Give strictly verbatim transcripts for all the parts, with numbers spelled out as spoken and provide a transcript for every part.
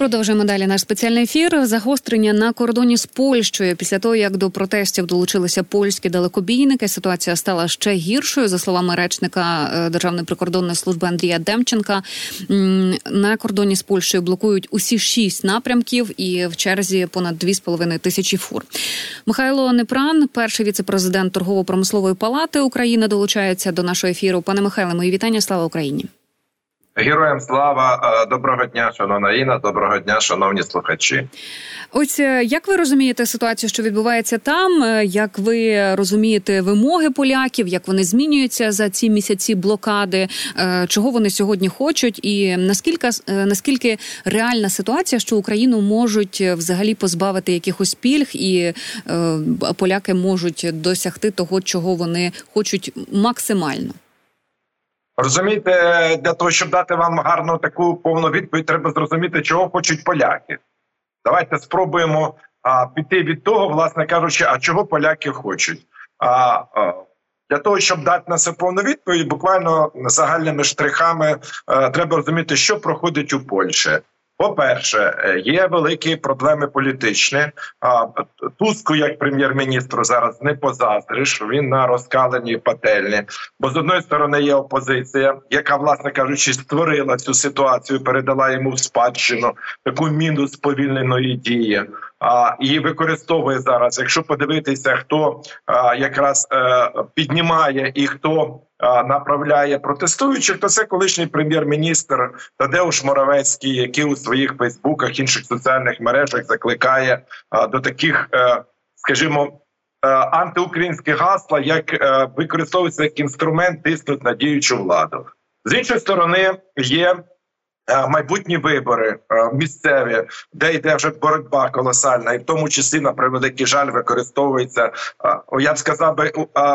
Продовжуємо далі наш спеціальний ефір. Загострення на кордоні з Польщею. Після того, як до протестів долучилися польські далекобійники, ситуація стала ще гіршою. За словами речника Державної прикордонної служби Андрія Демченка, на кордоні з Польщею блокують усі шість напрямків і в черзі понад дві з половиною тисячі фур. Михайло Непран, перший віце-президент Торгово-промислової палати України, долучається до нашого ефіру. Пане Михайло, мої вітання. Слава Україні! Героям слава! Доброго дня, шановна Інна, доброго дня, шановні слухачі. Ось, як ви розумієте ситуацію, що відбувається там? Як ви розумієте вимоги поляків? Як вони змінюються за ці місяці блокади? Чого вони сьогодні хочуть? І наскільки, наскільки реальна ситуація, що Україну можуть взагалі позбавити якихось пільг і поляки можуть досягти того, чого вони хочуть максимально? Розумієте, для того, щоб дати вам гарну таку повну відповідь, треба зрозуміти, чого хочуть поляки. Давайте спробуємо а, піти від того, власне кажучи, а чого поляки хочуть. А, а, для того, щоб дати на це повну відповідь, буквально загальними штрихами а, треба розуміти, що проходить у Польщі. По-перше, є великі проблеми політичні. Туску, як прем'єр-міністру, зараз не позаздриш. Він на розкаленій пательні. Бо, з одної сторони, є опозиція, яка, власне кажучи, створила цю ситуацію, передала йому в спадщину таку міну сповільненої дії. А, і використовує зараз, якщо подивитися, хто а, якраз а, піднімає і хто а, направляє протестуючих, то це колишній прем'єр-міністр Тадеуш Моравецький, який у своїх фейсбуках, інших соціальних мережах закликає а, до таких, а, скажімо, а, антиукраїнських гасла, як а, використовується як інструмент тиснути на діючу владу. З іншої сторони, є майбутні вибори місцеві, де йде вже боротьба колосальна, і в тому числі, на превеликий жаль, використовується, я б сказав би,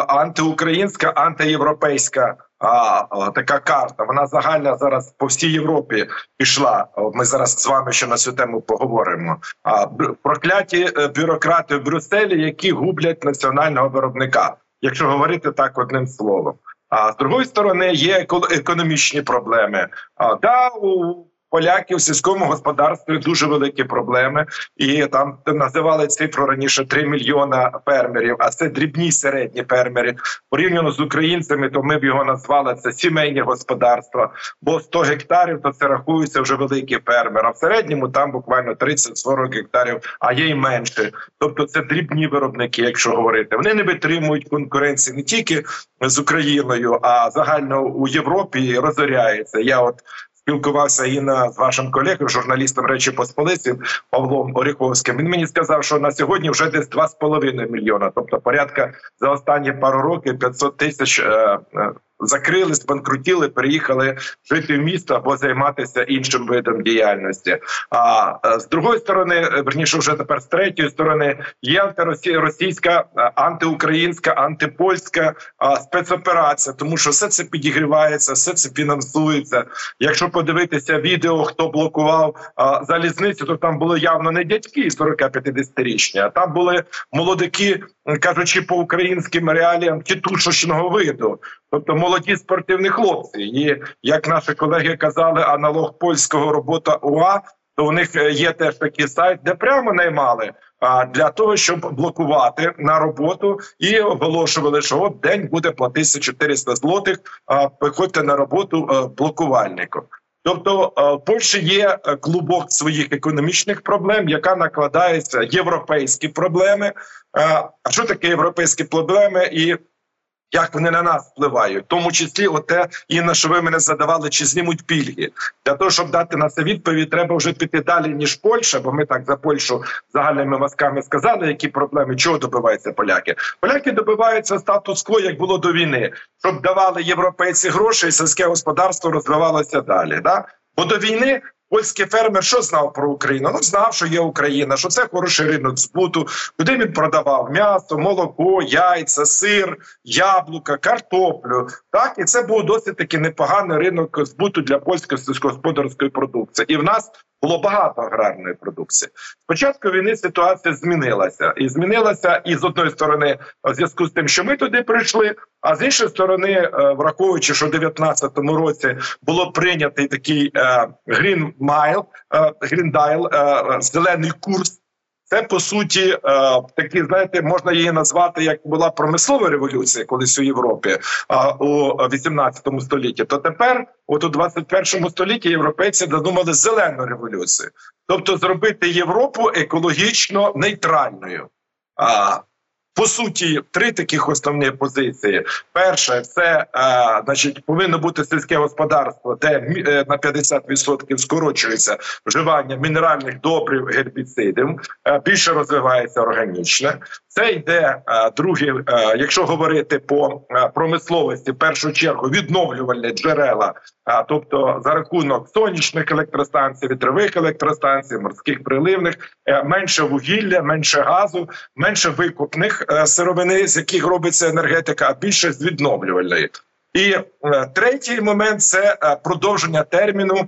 антиукраїнська, антиєвропейська А, така карта, вона загальна зараз по всій Європі пішла. Ми зараз з вами ще на цю тему поговоримо. А, прокляті бюрократи в Брюсселі, які гублять національного виробника, якщо говорити так одним словом. А з другої сторони є економічні проблеми. А, да, у поляків в сільському господарстві дуже великі проблеми. І там називали цифру раніше три мільйона фермерів, а це дрібні середні фермери. Порівняно з українцями, то ми б його назвали це сімейні господарства. Бо сто гектарів, то це рахується вже великий фермер. А в середньому там буквально тридцять-сорок гектарів, а є й менше. Тобто це дрібні виробники, якщо говорити. Вони не витримують конкуренції не тільки з Україною, а загально у Європі розоряється. Я от спілкувався і на, з вашим колегою, журналістом Речі Посполиті Павлом Оріховським. Він мені сказав, що на сьогодні вже десь два з половиною мільйона, тобто порядка за останні пару років п'ятсот тисяч е, е, закрили, спанкрутіли, переїхали жити в місто або займатися іншим видом діяльності. А е, з другої сторони, верніше вже тепер з третьої сторони, є антиросійська, антиукраїнська, антипольська е, спецоперація, тому що все це підігрівається, все це фінансується. Якщо подивитися відео, хто блокував а, залізницю, то там були явно не дядьки сорок-п'ятдесятирічні, а там були молодики, кажучи по українським реаліям, тітушечного виду. Тобто молоді спортивні хлопці. І, як наші колеги казали, аналог польського робота УА, то у них є теж такий сайт, де прямо наймали а, для того, щоб блокувати на роботу. І оголошували, що от день буде платитися чотириста злотих, а виходьте на роботу а, блокувальником. Тобто в Польщі є клубок своїх економічних проблем, яка накладається європейські проблеми. А що таке європейські проблеми і як вони на нас впливають? В тому числі оте, Інна, що ви мене задавали, чи знімуть пільги. Для того, щоб дати на це відповідь, треба вже піти далі, ніж Польща, бо ми так за Польщу загальними мазками сказали, які проблеми, чого добиваються поляки. Поляки добиваються статус-кво, як було до війни, щоб давали європейці гроші і сільське господарство розвивалося далі. Да? Бо до війни польський фермер що знав про Україну? Ну, знав, що є Україна, що це хороший ринок збуту, куди він продавав м'ясо, молоко, яйця, сир, яблука, картоплю. Так? І це був досить таки непоганий ринок збуту для польської сільськогосподарської продукції. І в нас було багато аграрної продукції. Спочатку війни ситуація змінилася. І змінилася і з одної сторони в зв'язку з тим, що ми туди прийшли, А з іншої сторони, враховуючи, що в дев'ятнадцятому році було прийнятий такий Green Mile, Green Deal, зелений курс. Це, по суті, такі, знаєте, можна її назвати, як була промислова революція колись у Європі у вісімнадцятому столітті, то тепер, от у двадцять першому столітті європейці додумали зелену революцію. Тобто зробити Європу екологічно нейтральною. По суті, три таких основні позиції. Перше, це е, значить, повинно бути сільське господарство, де на п'ятдесят відсотків скорочується вживання мінеральних добрив, гербіцидів, е, більше розвивається органічне. Це йде, е, друге, е, якщо говорити по е, промисловості, в першу чергу відновлювальні джерела, е, тобто за рахунок сонячних електростанцій, вітрових електростанцій, морських приливних, е, менше вугілля, менше газу, менше викопних сировини, з яких робиться енергетика, а більше з відновлювальної. І е, третій момент – це продовження терміну,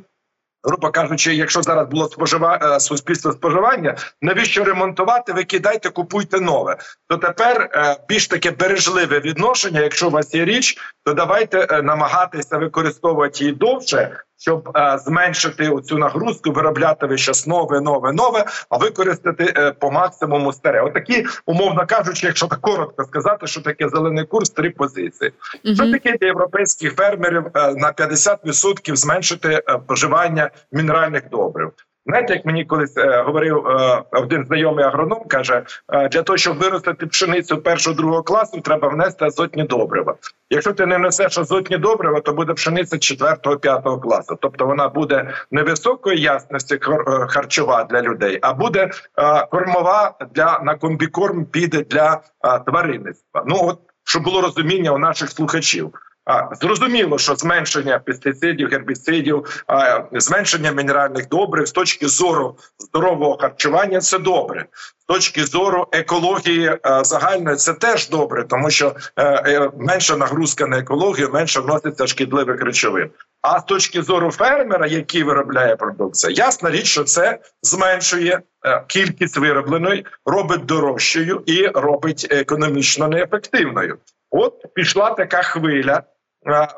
грубо кажучи, якщо зараз було спожива... суспільство споживання, навіщо ремонтувати, викидайте, купуйте нове. То тепер е, більш таке бережливе відношення, якщо у вас є річ, то давайте е, намагатися використовувати її довше, щоб е, зменшити цю нагрузку, виробляти ви щось нове, нове, нове, а використати е, по максимуму старе. Отакі, умовно кажучи, якщо так коротко сказати, що таке зелений курс, три позиції. Угу. Що таке для європейських фермерів е, на п'ятдесят відсотків зменшити е, поживання мінеральних добрив? Знаєте, як мені колись е, говорив е, один знайомий агроном, каже, е, для того, щоб виростити пшеницю першого-другого класу, треба внести азотні добрива. Якщо ти не внесеш азотні добрива, то буде пшениця четвертого-п'ятого класу. Тобто вона буде не високої ясності харчова для людей, а буде е, кормова для, на комбікорм піде для е, тваринництва. Ну от, щоб було розуміння у наших слухачів. А, зрозуміло, що зменшення пестицидів, гербіцидів, а, зменшення мінеральних добрив з точки зору здорового харчування – це добре. З точки зору екології а, загальної – це теж добре, тому що а, менша нагрузка на екологію, менше вноситься шкідливих речовин. А з точки зору фермера, який виробляє продукцію, ясна річ, що це зменшує кількість виробленої, робить дорожчою і робить економічно неефективною. От пішла така хвиля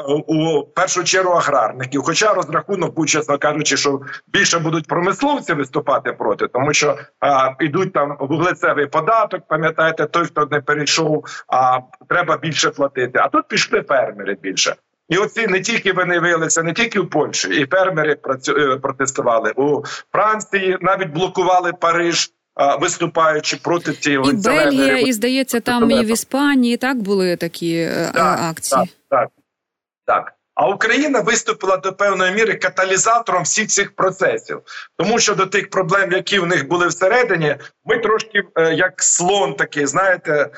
у першу чергу аграрників, хоча розрахунок був, чесно кажучи, що більше будуть промисловці виступати проти, тому що а, йдуть там вуглецевий податок, пам'ятаєте, той, хто не перейшов, а треба більше платити. А тут пішли фермери більше. І оці не тільки вони виявилися, не тільки в Польщі, і фермери працю... протестували у Франції, навіть блокували Париж, виступаючи проти цієї зеленої революції. І Бельгія, і, здається, там і в Іспанії так були такі так, акції. Так, так, так. А Україна виступила до певної міри каталізатором всіх цих процесів. Тому що до тих проблем, які в них були всередині, ми трошки, як слон такий, знаєте,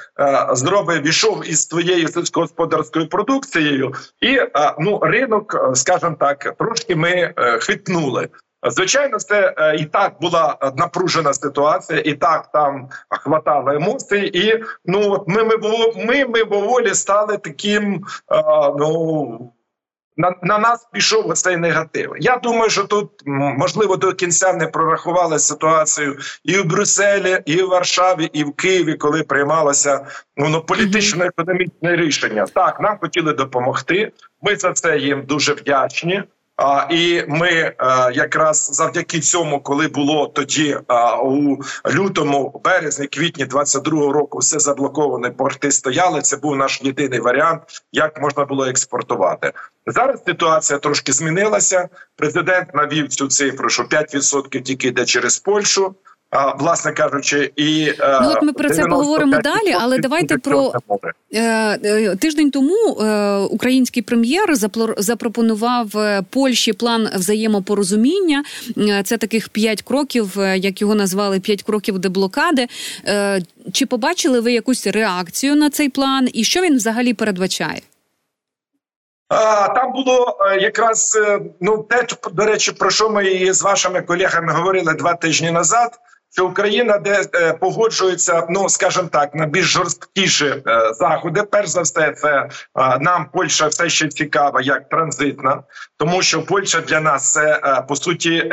здоровий війшов із своєю сільськогосподарською продукцією. І ну, ринок, скажімо так, трошки ми хитнули. Звичайно, це і так була напружена ситуація, і так там хватало емоцій, і ну от ми, ми, ми, ми поволі стали таким, а, ну, на, на нас пішов оцей негатив. Я думаю, що тут, можливо, до кінця не прорахували ситуацію і в Брюсселі, і в Варшаві, і в Києві, коли приймалося ну, політично-економічне рішення. Так, нам хотіли допомогти, ми за це їм дуже вдячні. А, і ми а, якраз завдяки цьому, коли було тоді а, у лютому, березні, квітні двадцять другого року все заблоковане, порти стояли, це був наш єдиний варіант, як можна було експортувати. Зараз ситуація трошки змінилася, президент навів цю цифру, що п'ять відсотків тільки йде через Польщу. А, власне кажучи, і ну, от ми про це поговоримо далі, але давайте про тиждень тому український прем'єр запропонував Польщі план взаємопорозуміння. Це таких п'ять кроків, як його назвали, п'ять кроків деблокади. Чи побачили ви якусь реакцію на цей план і що він взагалі передбачає? Там було якраз ну те, до речі, про що ми з вашими колегами говорили два тижні назад. що Україна де погоджується, ну, скажімо так, на більш жорсткіші заходи. Перш за все, це нам Польща все ще цікава як транзитна, тому що Польща для нас це, по суті,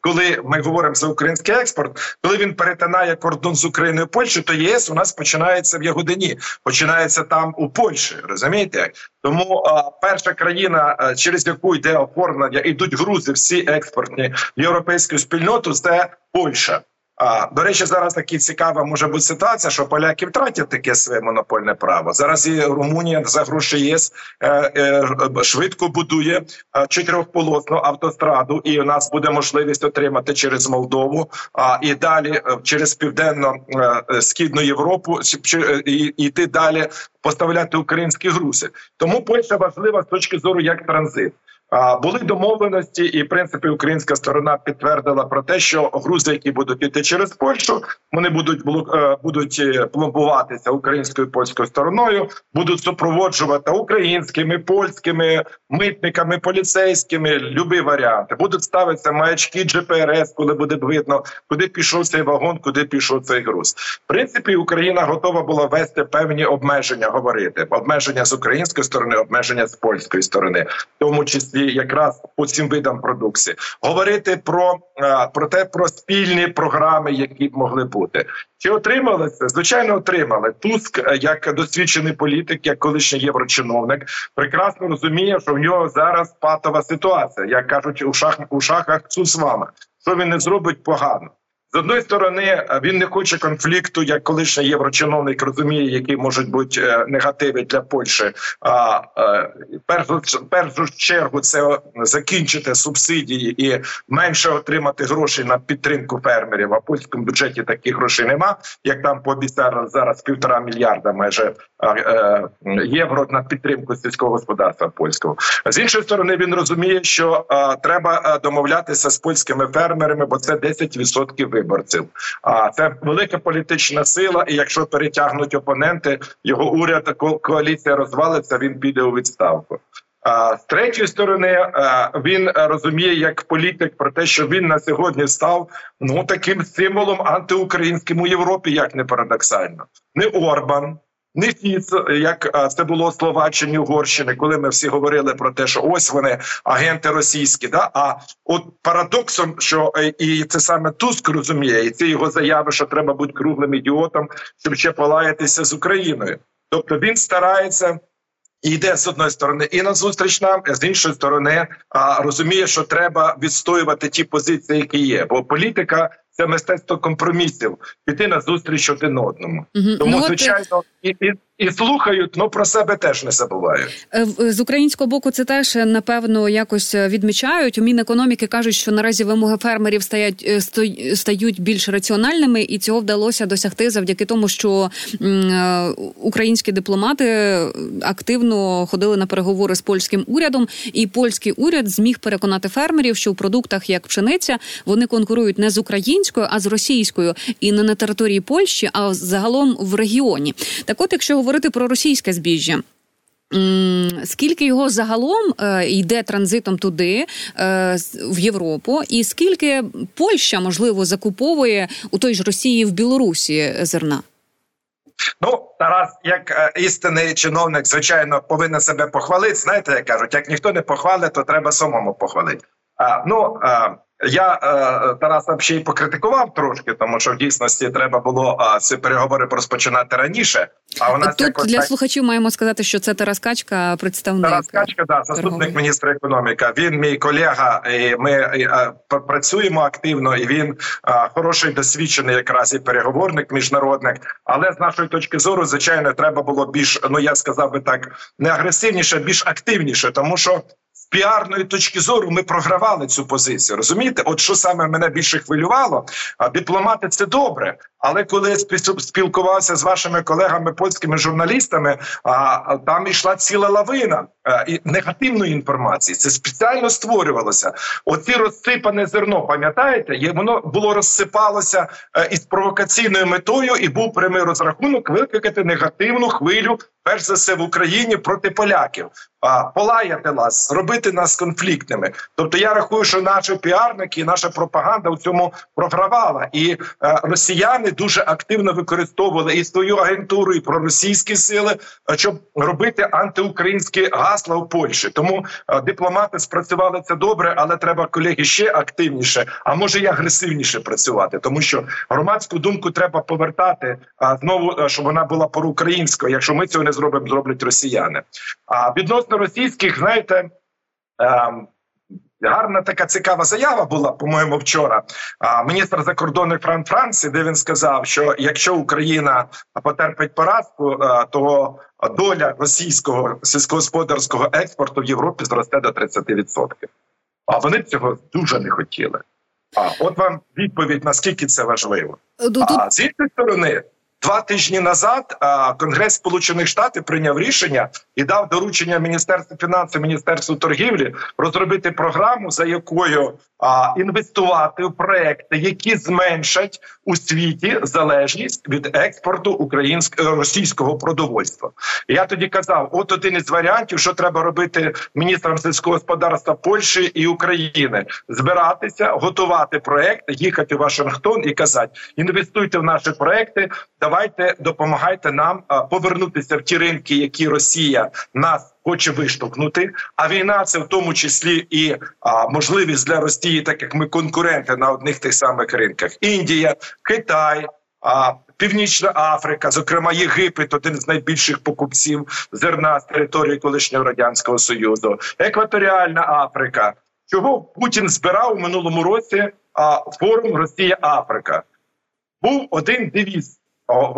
коли ми говоримо за український експорт, коли він перетинає кордон з Україною Польщею, то ЄС у нас починається в Ягодині, починається там у Польщі, розумієте? Тому перша країна, через яку йде оформлення, йдуть грузи всі експортні в європейську спільноту, це Польща. А, до речі, зараз така цікава може бути ситуація, що поляки втратять таке своє монопольне право. Зараз і Румунія за гроші ЄС е, е, швидко будує чотирьохполосну автостраду, і у нас буде можливість отримати через Молдову, а, і далі через Південно-Східну Європу, і йти далі поставляти українські грузи. Тому Польща важлива з точки зору як транзит. Були домовленості, і, в принципі, українська сторона підтвердила про те, що грузи, які будуть йти через Польщу, вони будуть, будуть пломбуватися українською і польською стороною, будуть супроводжувати українськими, польськими, митниками, поліцейськими, любі варіанти. Будуть ставитися маячки, джі пі ес, коли буде видно, куди пішов цей вагон, куди пішов цей груз. В принципі, Україна готова була вести певні обмеження, говорити. Обмеження з української сторони, обмеження з польської сторони, в тому числі і якраз по цим видам продукції. Говорити про, про те, про спільні програми, які б могли бути. Чи отримали це? Звичайно, отримали. Туск, як досвідчений політик, як колишній єврочиновник, прекрасно розуміє, що в нього зараз патова ситуація. Як кажуть, у, шах, у шахах цу з вами. Що він не зробить погано. З одної сторони, він не хоче конфлікту, як колишній єврочиновник розуміє, які можуть бути негативи для Польщі. А першу першу чергу це закінчити субсидії і менше отримати грошей на підтримку фермерів. А в польському бюджеті таких грошей нема. Як там пообіцяли зараз півтора мільярда майже євро на підтримку сільського господарства польського. З іншої сторони, він розуміє, що треба домовлятися з польськими фермерами, бо це десять відсотків виборців. А це велика політична сила, і якщо перетягнуть опоненти, його уряд, коаліція розвалиться, він піде у відставку. А з третьої сторони, він розуміє як політик про те, що він на сьогодні став, ну, таким символом антиукраїнським у Європі, як не парадоксально. Не Орбан, не Фіц, як це було у Словаччині, Угорщині, коли ми всі говорили про те, що ось вони, агенти російські. Да? А от парадоксом, що і це саме Туск розуміє, і ці його заяви, що треба бути круглим ідіотом, щоб ще полаятися з Україною. Тобто він старається... І йде, з одної сторони, і назустріч нам, а з іншої сторони, а, розуміє, що треба відстоювати ті позиції, які є. Бо політика – це мистецтво компромісів, піти назустріч один одному. Угу. Тому, ну, звичайно, і, і, і слухають, але про себе теж не забувають. З українського боку це теж, напевно, якось відмічають. У Мінекономіки кажуть, що наразі вимоги фермерів стають, стають більш раціональними, і цього вдалося досягти завдяки тому, що українські дипломати активно ходили на переговори з польським урядом, і польський уряд зміг переконати фермерів, що в продуктах, як пшениця, вони конкурують не з українською, а з російською, і не на території Польщі, а загалом в регіоні. Так от, якщо говорити про російське збіжжя, скільки його загалом йде транзитом туди, в Європу, і скільки Польща, можливо, закуповує у той ж Росії, в Білорусі зерна? Ну, Тарас, як істинний чиновник, звичайно, повинен себе похвалити. Знаєте, як кажуть, як ніхто не похвалить, то треба самому похвалити. А, ну, а... Я, Тараса, ще й покритикував трошки, тому що в дійсності треба було ці переговори розпочинати раніше. А у нас тут якось... для слухачів маємо сказати, що це Тарас Качка, представник. Тарас Качка, да, заступник міністра економіки. Він мій колега, і ми працюємо активно, і він хороший, досвідчений якраз і переговорник, міжнародник. Але з нашої точки зору, звичайно, треба було більш, ну, я сказав би так, не агресивніше, більш активніше, тому що піарної точки зору ми програвали цю позицію, розумієте? От що саме мене більше хвилювало, дипломати – це добре, але коли спілкувався з вашими колегами, польськими журналістами, там йшла ціла лавина негативної інформації. Це спеціально створювалося. Оці розсипане зерно, пам'ятаєте? Воно було розсипалося із провокаційною метою, і був прямий розрахунок викликати негативну хвилю перш за все в Україні проти поляків, а полаяти нас, зробити нас конфліктними. Тобто я рахую, що наші піарники і наша пропаганда у цьому програвала. І е, росіяни дуже активно використовували і свою агентуру, і проросійські сили, щоб робити антиукраїнські гасла у Польщі. Тому е, дипломати спрацювали це добре, але треба, колеги, ще активніше, а може й агресивніше працювати. Тому що громадську думку треба повертати, а, знову, щоб вона була проукраїнською. Якщо ми цього не зробимо, зроблять росіяни. А відносно російських, знаєте, ем, гарна така цікава заява була, по-моєму, вчора. А, міністр закордонних справ Франції, де він сказав, що якщо Україна потерпить поразку, а, то доля російського сільськогосподарського експорту в Європі зросте до тридцять відсотків. А вони цього дуже не хотіли. А, от вам відповідь, наскільки це важливо. А з іншої сторони, Два тижні назад а, Конгрес Сполучених Штатів прийняв рішення і дав доручення Міністерству фінансів, Міністерству торгівлі розробити програму, за якою а, інвестувати в проекти, які зменшать у світі залежність від експорту українського російського продовольства. І я тоді казав, от один із варіантів, що треба робити міністрам сільського господарства Польщі і України: збиратися, готувати проекти, їхати в Вашингтон і казати: інвестуйте в наші проекти. Давайте, допомагайте нам а, повернутися в ті ринки, які Росія нас хоче виштовхнути. А війна – це в тому числі і а, можливість для Росії, так як ми конкуренти на одних тих самих ринках. Індія, Китай, а, Північна Африка, зокрема Єгипет – один з найбільших покупців зерна з території колишнього Радянського Союзу. Екваторіальна Африка. Чого Путін збирав у минулому році а, форум «Росія-Африка». Був один девіз.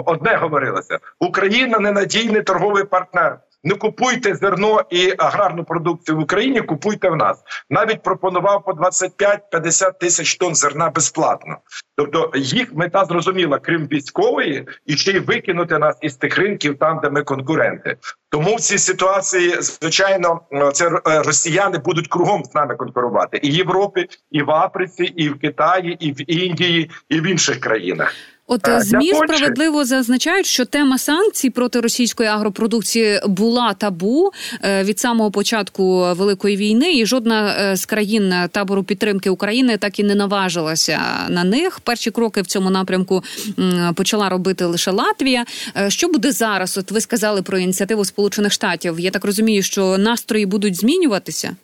Одне говорилося: Україна – ненадійний торговий партнер. Не купуйте зерно і аграрну продукцію в Україні, купуйте в нас. Навіть пропонував по двадцять п'ять - п'ятдесят тисяч тонн зерна безплатно. Тобто їх мета зрозуміла, крім військової, і ще й викинути нас із тих ринків там, де ми конкуренти. Тому в цій ситуації, звичайно, це росіяни будуть кругом з нами конкурувати. І в Європі, і в Африці, і в Китаї, і в Індії, і в інших країнах. От ЗМІ справедливо зазначають, що тема санкцій проти російської агропродукції була табу від самого початку Великої війни, і жодна з країн табору підтримки України так і не наважилася на них. Перші кроки в цьому напрямку почала робити лише Латвія. Що буде зараз? От ви сказали про ініціативу Сполучених Штатів. Я так розумію, що настрої будуть змінюватися?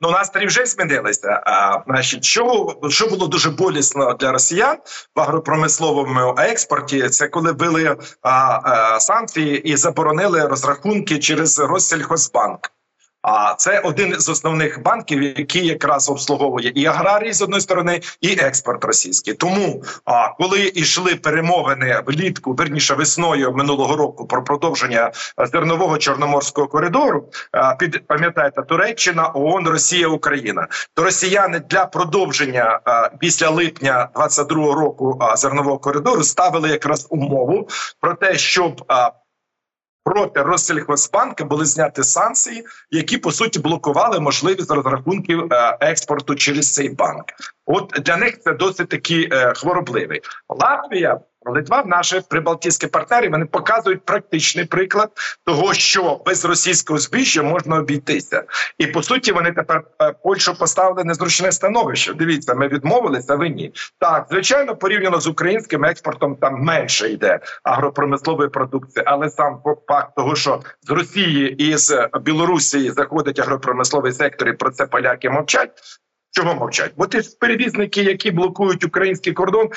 Ну, настрій вже змінилися. А, значить, що, що було дуже болісно для росіян в агропромисловому експорті, це коли ввели а, а, санкції і заборонили розрахунки через Россельхозбанк. А це один з основних банків, який якраз обслуговує і аграрії, з одної сторони, і експорт російський. Тому, а, коли йшли перемовини влітку, верніше весною минулого року про продовження зернового Чорноморського коридору, а, під, пам'ятаєте, Туреччина, ООН, Росія, Україна, то росіяни для продовження а, після липня двадцять другого року а, зернового коридору ставили якраз умову про те, щоб а, проти Россельхозбанка були зняті санкції, які, по суті, блокували можливість розрахунків експорту через цей банк. От для них це досить таки е, хворобливий. Латвія, Литва, наші прибалтійські партнери, вони показують практичний приклад того, що без російського збіжжя можна обійтися. І, по суті, вони тепер е, Польщу поставили незручне становище. Дивіться, ми відмовилися, а ви ні. Так, звичайно, порівняно з українським експортом там менше йде агропромислової продукції, але сам факт того, що з Росії і з Білорусі заходить агропромисловий сектор, і про це поляки мовчать. Чого мовчать? Бо ті перевізники, які блокують український кордон,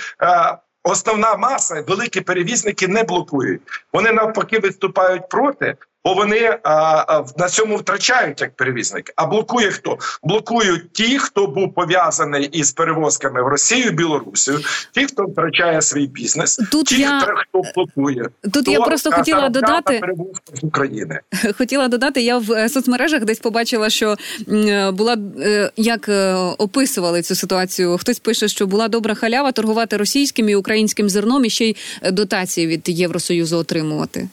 основна маса, великі перевізники не блокують. Вони навпаки виступають проти, бо вони на цьому втрачають як перевізники. А блокує хто? Блокують ті, хто був пов'язаний із перевозками в Росію, Білорусію, ті, хто втрачає свій бізнес, тут ті, я... хто блокує. Тут хто я просто хотіла додати з України. Хотіла додати, я в соцмережах десь побачила, що була, як описували цю ситуацію, хтось пише, що була добра халява торгувати російським і українським зерном і ще й дотації від Євросоюзу отримувати.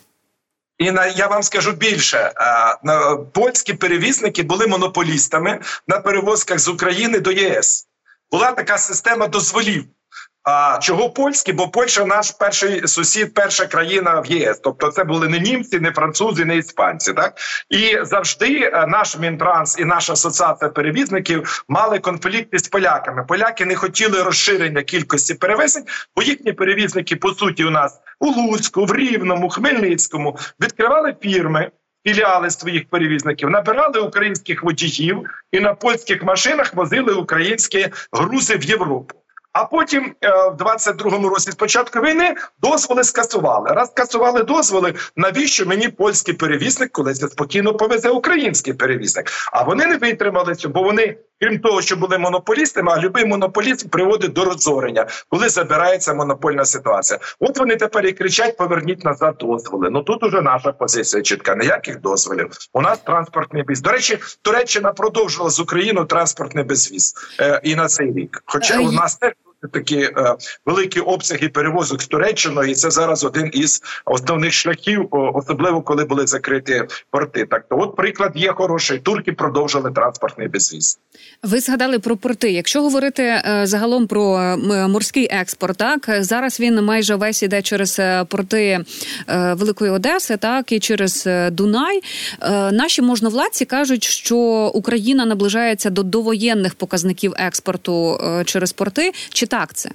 І на, я вам скажу більше, а, польські перевізники були монополістами на перевозках з України до ЄС. Була така система дозволів. А чого польські? Бо Польща наш перший сусід, перша країна в Є С. Тобто це були не німці, не французи, не іспанці. Так? І завжди наш Мінтранс і наша асоціація перевізників мали конфлікти з поляками. Поляки не хотіли розширення кількості перевезень, бо їхні перевізники, по суті, у нас у Луцьку, в Рівному, Хмельницькому відкривали фірми, філіали своїх перевізників, набирали українських водіїв і на польських машинах возили українські грузи в Європу. А потім в двадцять другому році з початку війни дозволи скасували. Раз скасували дозволи, навіщо мені польський перевізник, коли це спокійно повезе український перевізник? А вони не витримали цього, бо вони, крім того, що були монополістами, а любий монополіст приводить до розорення, коли забирається монопольна ситуація. От вони тепер і кричать: поверніть назад дозволи. Ну тут уже наша позиція чітка, ніяких дозволів. У нас транспортний безвіз. До речі, Туреччина продовжила з Україною транспортний безвіз е, і на цей рік. Хоча у нас теж такі е, великі обсяги перевозок з Туреччиною, і це зараз один із основних шляхів, особливо коли були закриті порти. Так то от приклад є хороший. Турки продовжили транспортний безвіз. Ви згадали про порти. Якщо говорити е, загалом про е, морський експорт, так, зараз він майже весь іде через порти е, Великої Одеси, так, і через Дунай. Е, наші можновладці кажуть, що Україна наближається до довоєнних показників експорту е, через порти. Чи так це?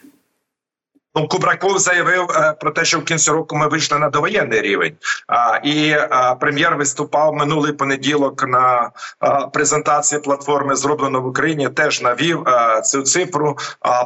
Ну, Кубраков заявив е, про те, що в кінці року ми вийшли на довоєнний рівень. А, і е, прем'єр виступав минулий понеділок на е, презентації платформи «Зроблено в Україні», теж навів е, цю цифру е,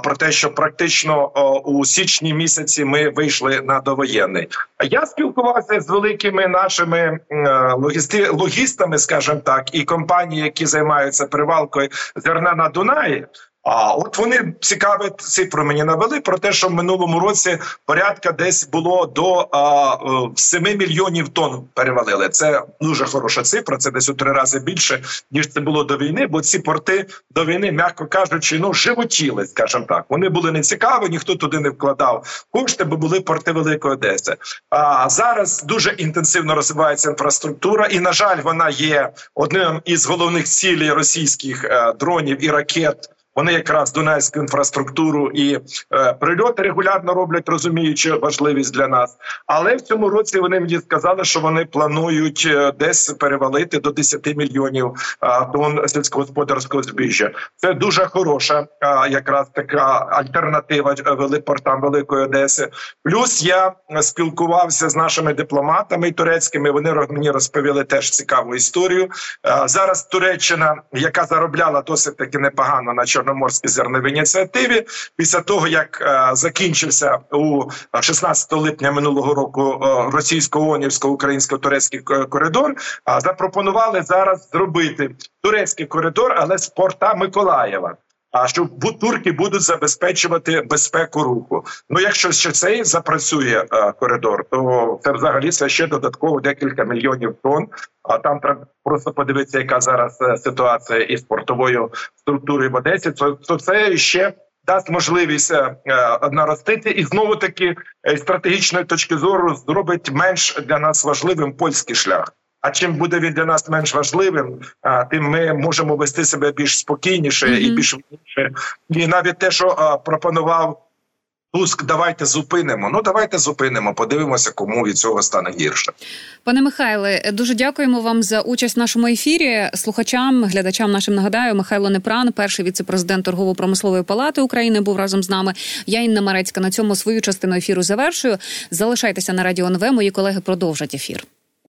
про те, що практично е, у січні місяці ми вийшли на довоєнний. Я спілкувався з великими нашими е, логісти, логістами, скажімо так, і компанії, які займаються перевалкою зерна на Дунаї. А от вони цікаві цифри мені навели про те, що в минулому році порядка десь було до а, сім мільйонів тонн перевалили. Це дуже хороша цифра, це десь у три рази більше, ніж це було до війни, бо ці порти до війни, м'яко кажучи, ну, животіли, скажімо так. Вони були нецікаві, ніхто туди не вкладав кошти, бо були порти Великої Одеси. А зараз дуже інтенсивно розвивається інфраструктура, і, на жаль, вона є одним із головних цілей російських а, дронів і ракет. Вони якраз дунайську інфраструктуру і е, прильоти регулярно роблять, розуміючи важливість для нас. Але в цьому році вони мені сказали, що вони планують десь перевалити до десять мільйонів е, тонн сільськогосподарського збіжжя. Це дуже хороша е, якраз така альтернатива портам Великої Одеси. Плюс я спілкувався з нашими дипломатами турецькими, вони мені розповіли теж цікаву історію. Е, зараз Туреччина, яка заробляла досить таки непогано на чорному, Чорноморській зерновій ініціативі, після того, як е, закінчився у шістнадцятого липня минулого року е, російсько-онівсько-українсько-турецький коридор, е, запропонували зараз зробити турецький коридор, але з порта Миколаєва. А що турки будуть забезпечувати безпеку руху. Ну, якщо ще цей запрацює е, коридор, то це взагалі це ще додатково декілька мільйонів тонн. А там треба просто подивитися, яка зараз ситуація із портовою структурою в Одесі. То, то це ще дасть можливість е, наростити і знову-таки з е, стратегічної точки зору зробить менш для нас важливим польський шлях. А чим буде він для нас менш важливим, тим ми можемо вести себе більш спокійніше mm-hmm. і більш вільніше. І навіть те, що пропонував Туск, давайте зупинимо. Ну, давайте зупинимо, подивимося, кому від цього стане гірше. Пане Михайле, дуже дякуємо вам за участь в нашому ефірі. Слухачам, глядачам нашим нагадаю, Михайло Непран, перший віце-президент Торгово-промислової палати України, був разом з нами. Я, Інна Марецька, на цьому свою частину ефіру завершую. Залишайтеся на Радіо Н В, мої колеги продовжать ефір.